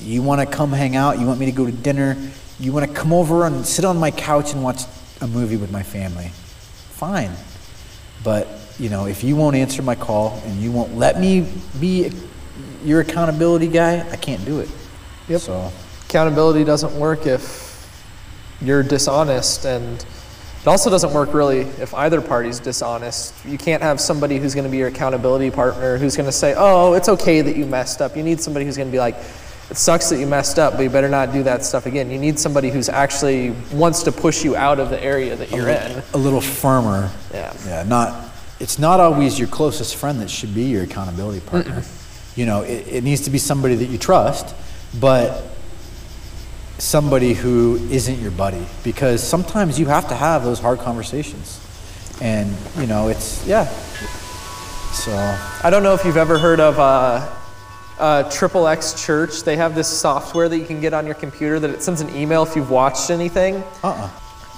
You want to come hang out, you want me to go to dinner, you want to come over and sit on my couch and watch a movie with my family, fine. But, you know, if you won't answer my call and you won't let me be your accountability guy, I can't do it. Yep. So accountability doesn't work if you're dishonest, and it also doesn't work really if either party's dishonest. You can't have somebody who's going to be your accountability partner who's going to say, oh, it's okay that you messed up. You need somebody who's going to be like, it sucks that you messed up, but you better not do that stuff again. You need somebody who's actually wants to push you out of the area that you're in. A little firmer. Yeah. Yeah. It's not always your closest friend that should be your accountability partner. You know, it needs to be somebody that you trust, but somebody who isn't your buddy, because sometimes you have to have those hard conversations. And, you know, So I don't know if you've ever heard of Triple X Church. They have this software that you can get on your computer that it sends an email if you've watched anything.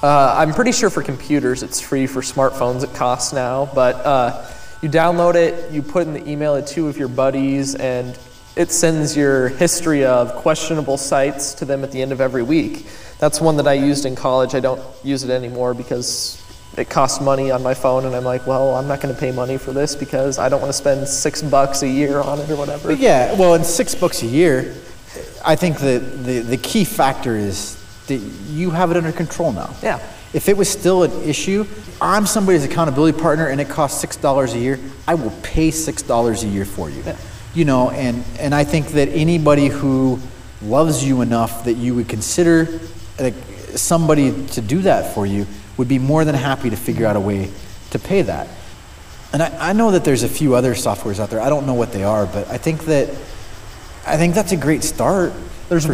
I'm pretty sure for computers it's free. For smartphones it costs now, but you download it, you put in the email to two of your buddies, and it sends your history of questionable sites to them at the end of every week. That's one that I used in college. I don't use it anymore because it costs money on my phone, and I'm like, well, I'm not going to pay money for this because I don't want to spend $6 a year on it or whatever. But yeah, well, and $6 a year, I think that the key factor is that you have it under control now. Yeah. If it was still an issue, I'm somebody's accountability partner and it costs $6 a year, I will pay $6 a year for you. Yeah. You know, and I think that anybody who loves you enough that you would consider somebody to do that for you would be more than happy to figure out a way to pay that. And I know that there's a few other softwares out there. I don't know what they are, but I think that's a great start. There's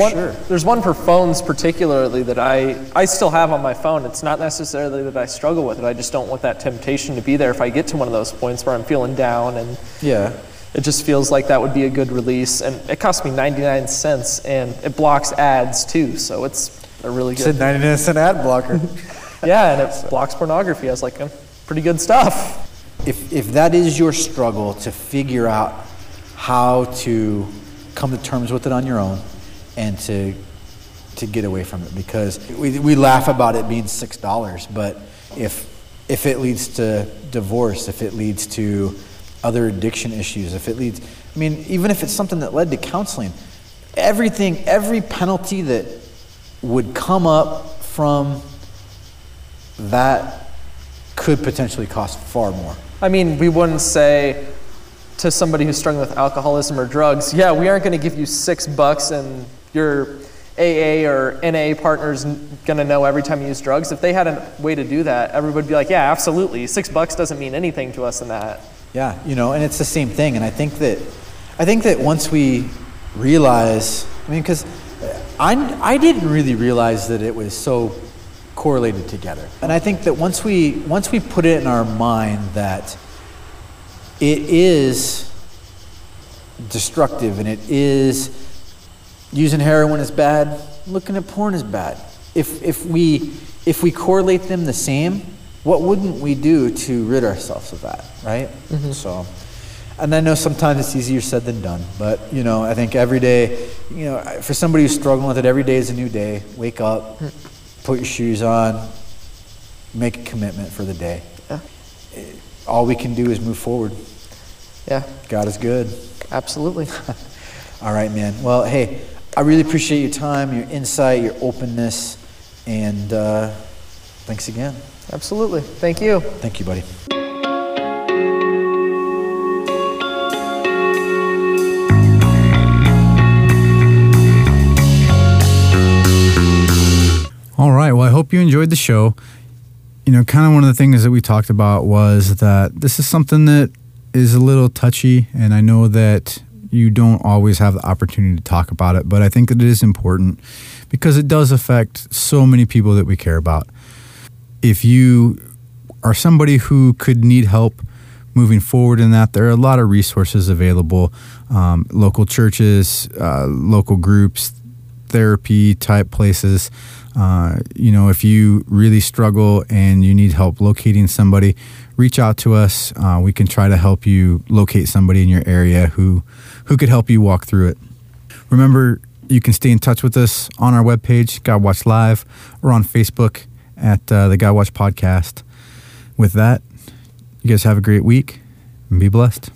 one for phones particularly that I still have on my phone. It's not necessarily that I struggle with it. I just don't want that temptation to be there if I get to one of those points where I'm feeling down, and it just feels like that would be a good release. And it cost me 99 cents, and it blocks ads too, so it's a really good... It's a 99-cent ad blocker. Yeah, and it blocks pornography. I was like, pretty good stuff. If that is your struggle to figure out how to come to terms with it on your own and to get away from it, because we laugh about it being $6, but if it leads to divorce, if it leads to other addiction issues, I mean, even if it's something that led to counseling, every penalty that would come up from that could potentially cost far more. I mean, we wouldn't say to somebody who's struggling with alcoholism or drugs, yeah, we aren't going to give you $6 and your AA or NA partner's going to know every time you use drugs. If they had a way to do that, everybody would be like, yeah, absolutely. $6 doesn't mean anything to us in that. Yeah, you know, and it's the same thing. And I think that once we realize, I mean, because I didn't really realize that it was so correlated together. And I think that once we put it in our mind that it is destructive, and it is using heroin is bad, looking at porn is bad. If we correlate them the same, what wouldn't we do to rid ourselves of that, right? Mm-hmm. So, and I know sometimes it's easier said than done, but you know, I think every day, you know, for somebody who's struggling with it, every day is a new day. Wake up, put your shoes on, make a commitment for the day. Yeah. All we can do is move forward. Yeah. God is good. Absolutely. All right, man. Well, hey, I really appreciate your time, your insight, your openness, and thanks again. Absolutely. Thank you. Thank you, buddy. All right. Well, I hope you enjoyed the show. You know, kind of one of the things that we talked about was that this is something that is a little touchy, and I know that you don't always have the opportunity to talk about it, but I think that it is important because it does affect so many people that we care about. If you are somebody who could need help moving forward in that, there are a lot of resources available, local churches, local groups, therapy type places. You know, if you really struggle and you need help locating somebody, reach out to us. We can try to help you locate somebody in your area who could help you walk through it. Remember, you can stay in touch with us on our webpage, God Watch Live, or on Facebook at the God Watch Podcast. With that, you guys have a great week and be blessed.